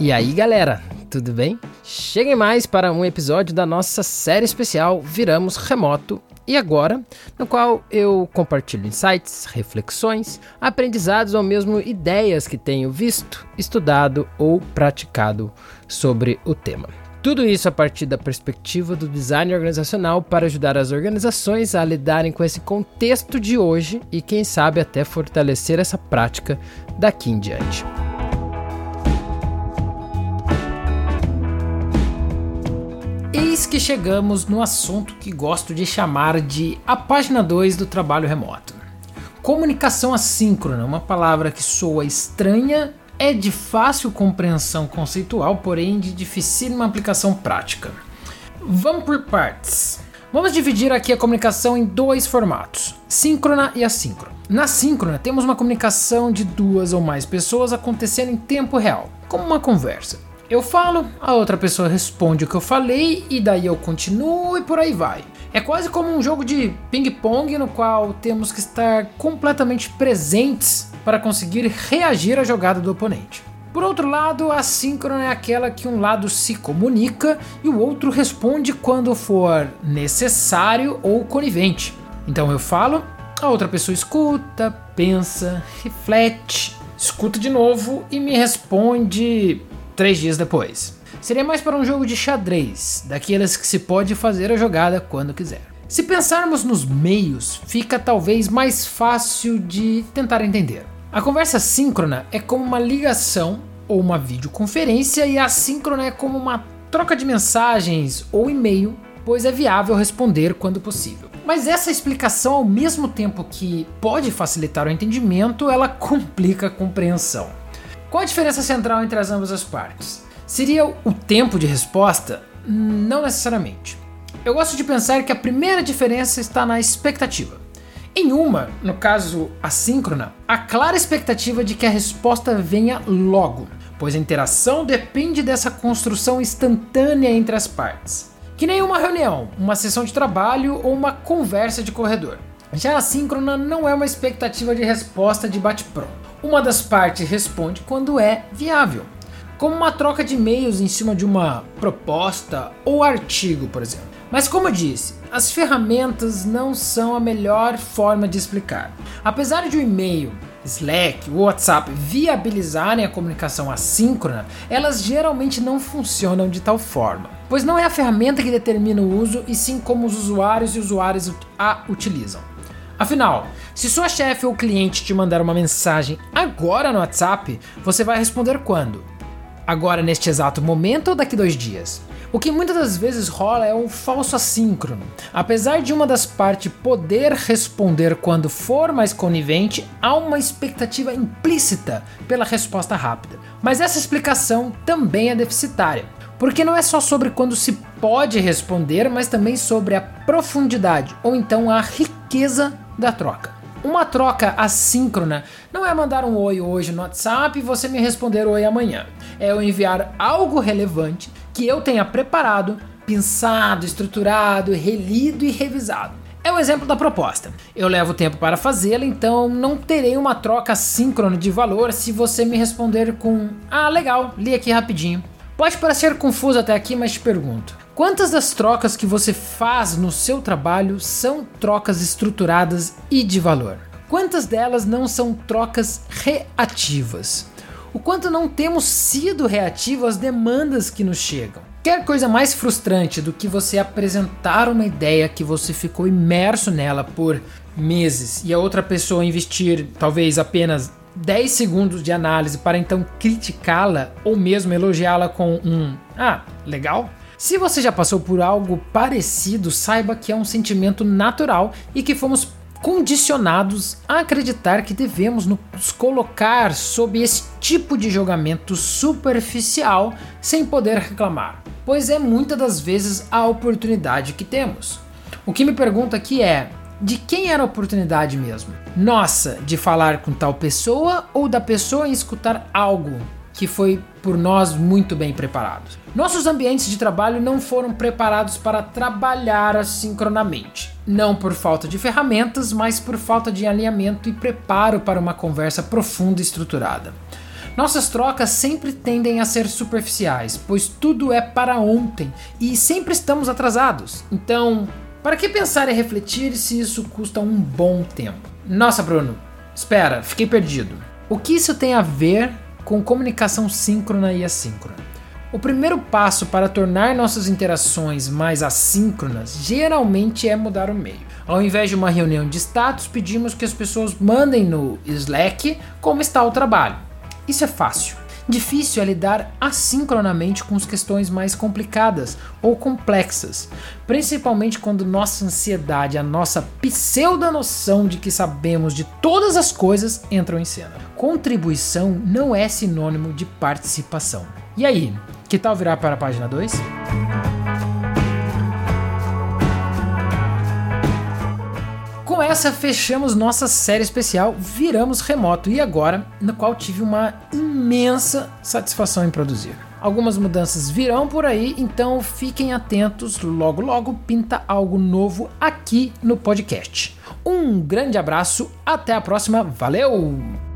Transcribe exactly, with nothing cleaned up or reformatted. E aí galera, tudo bem? Cheguem mais para um episódio da nossa série especial Viramos Remoto e Agora, no qual eu compartilho insights, reflexões, aprendizados ou mesmo ideias que tenho visto, estudado ou praticado sobre o tema. Tudo isso a partir da perspectiva do design organizacional para ajudar as organizações a lidarem com esse contexto de hoje e quem sabe até fortalecer essa prática daqui em diante. Eis que chegamos no assunto que gosto de chamar de a página dois do trabalho remoto. Comunicação assíncrona, uma palavra que soa estranha, é de fácil compreensão conceitual, porém de dificílima aplicação prática. Vamos por partes. Vamos dividir aqui a comunicação em dois formatos, síncrona e assíncrona. Na síncrona, temos uma comunicação de duas ou mais pessoas acontecendo em tempo real, como uma conversa. Eu falo, a outra pessoa responde o que eu falei e daí eu continuo e por aí vai. É quase como um jogo de ping-pong no qual temos que estar completamente presentes para conseguir reagir à jogada do oponente. Por outro lado, a assíncrona é aquela que um lado se comunica e o outro responde quando for necessário ou conivente. Então eu falo, a outra pessoa escuta, pensa, reflete, escuta de novo e me responde três dias depois. Seria mais para um jogo de xadrez, daquelas que se pode fazer a jogada quando quiser. Se pensarmos nos meios, fica talvez mais fácil de tentar entender. A conversa síncrona é como uma ligação ou uma videoconferência e a assíncrona é como uma troca de mensagens ou e-mail, pois é viável responder quando possível. Mas essa explicação, ao mesmo tempo que pode facilitar o entendimento, ela complica a compreensão. Qual a diferença central entre as ambas as partes? Seria o tempo de resposta? Não necessariamente. Eu gosto de pensar que a primeira diferença está na expectativa. Em uma, no caso assíncrona, há clara expectativa de que a resposta venha logo, pois a interação depende dessa construção instantânea entre as partes. Que nem uma reunião, uma sessão de trabalho ou uma conversa de corredor. Já a assíncrona não é uma expectativa de resposta de bate-pronto. Uma das partes responde quando é viável. Como uma troca de e-mails em cima de uma proposta ou artigo, por exemplo. Mas como eu disse, as ferramentas não são a melhor forma de explicar. Apesar de o e-mail, Slack, WhatsApp viabilizarem a comunicação assíncrona, elas geralmente não funcionam de tal forma, pois não é a ferramenta que determina o uso e sim como os usuários e usuárias a utilizam. Afinal, se sua chefe ou cliente te mandar uma mensagem agora no WhatsApp, você vai responder quando? Agora neste exato momento ou daqui dois dias? O que muitas das vezes rola é um falso assíncrono. Apesar de uma das partes poder responder quando for mais conivente, há uma expectativa implícita pela resposta rápida. Mas essa explicação também é deficitária, porque não é só sobre quando se pode responder, mas também sobre a profundidade ou então a riqueza da troca. Uma troca assíncrona não é mandar um oi hoje no WhatsApp e você me responder oi amanhã. É eu enviar algo relevante que eu tenha preparado, pensado, estruturado, relido e revisado. É o exemplo da proposta. Eu levo tempo para fazê-la, então não terei uma troca assíncrona de valor se você me responder com ah, legal, li aqui rapidinho. Pode parecer confuso até aqui, mas te pergunto, quantas das trocas que você faz no seu trabalho são trocas estruturadas e de valor? Quantas delas não são trocas reativas? O quanto não temos sido reativos às demandas que nos chegam? Quer coisa mais frustrante do que você apresentar uma ideia que você ficou imerso nela por meses e a outra pessoa investir talvez apenas dez segundos de análise para então criticá-la ou mesmo elogiá-la com um ah, legal? Se você já passou por algo parecido, saiba que é um sentimento natural e que fomos condicionados a acreditar que devemos nos colocar sob esse tipo de julgamento superficial sem poder reclamar, pois é muitas das vezes a oportunidade que temos. O que me pergunto aqui é, de quem era a oportunidade mesmo? Nossa, de falar com tal pessoa ou da pessoa em escutar algo que foi por nós muito bem preparado? Nossos ambientes de trabalho não foram preparados para trabalhar assincronamente. Não por falta de ferramentas, mas por falta de alinhamento e preparo para uma conversa profunda e estruturada. Nossas trocas sempre tendem a ser superficiais, pois tudo é para ontem e sempre estamos atrasados. Então, para que pensar e refletir se isso custa um bom tempo? Nossa, Bruno, espera, fiquei perdido. O que isso tem a ver com comunicação síncrona e assíncrona? O primeiro passo para tornar nossas interações mais assíncronas geralmente é mudar o meio. Ao invés de uma reunião de status, pedimos que as pessoas mandem no Slack como está o trabalho. Isso é fácil. Difícil é lidar assincronamente com as questões mais complicadas ou complexas, principalmente quando nossa ansiedade, a nossa pseudo-noção de que sabemos de todas as coisas entram em cena. Contribuição não é sinônimo de participação. E aí? Que tal virar para a página dois? Com essa fechamos nossa série especial Viramos Remoto e Agora, na qual tive uma imensa satisfação em produzir. Algumas mudanças virão por aí, então fiquem atentos, logo logo pinta algo novo aqui no podcast. Um grande abraço, até a próxima, valeu!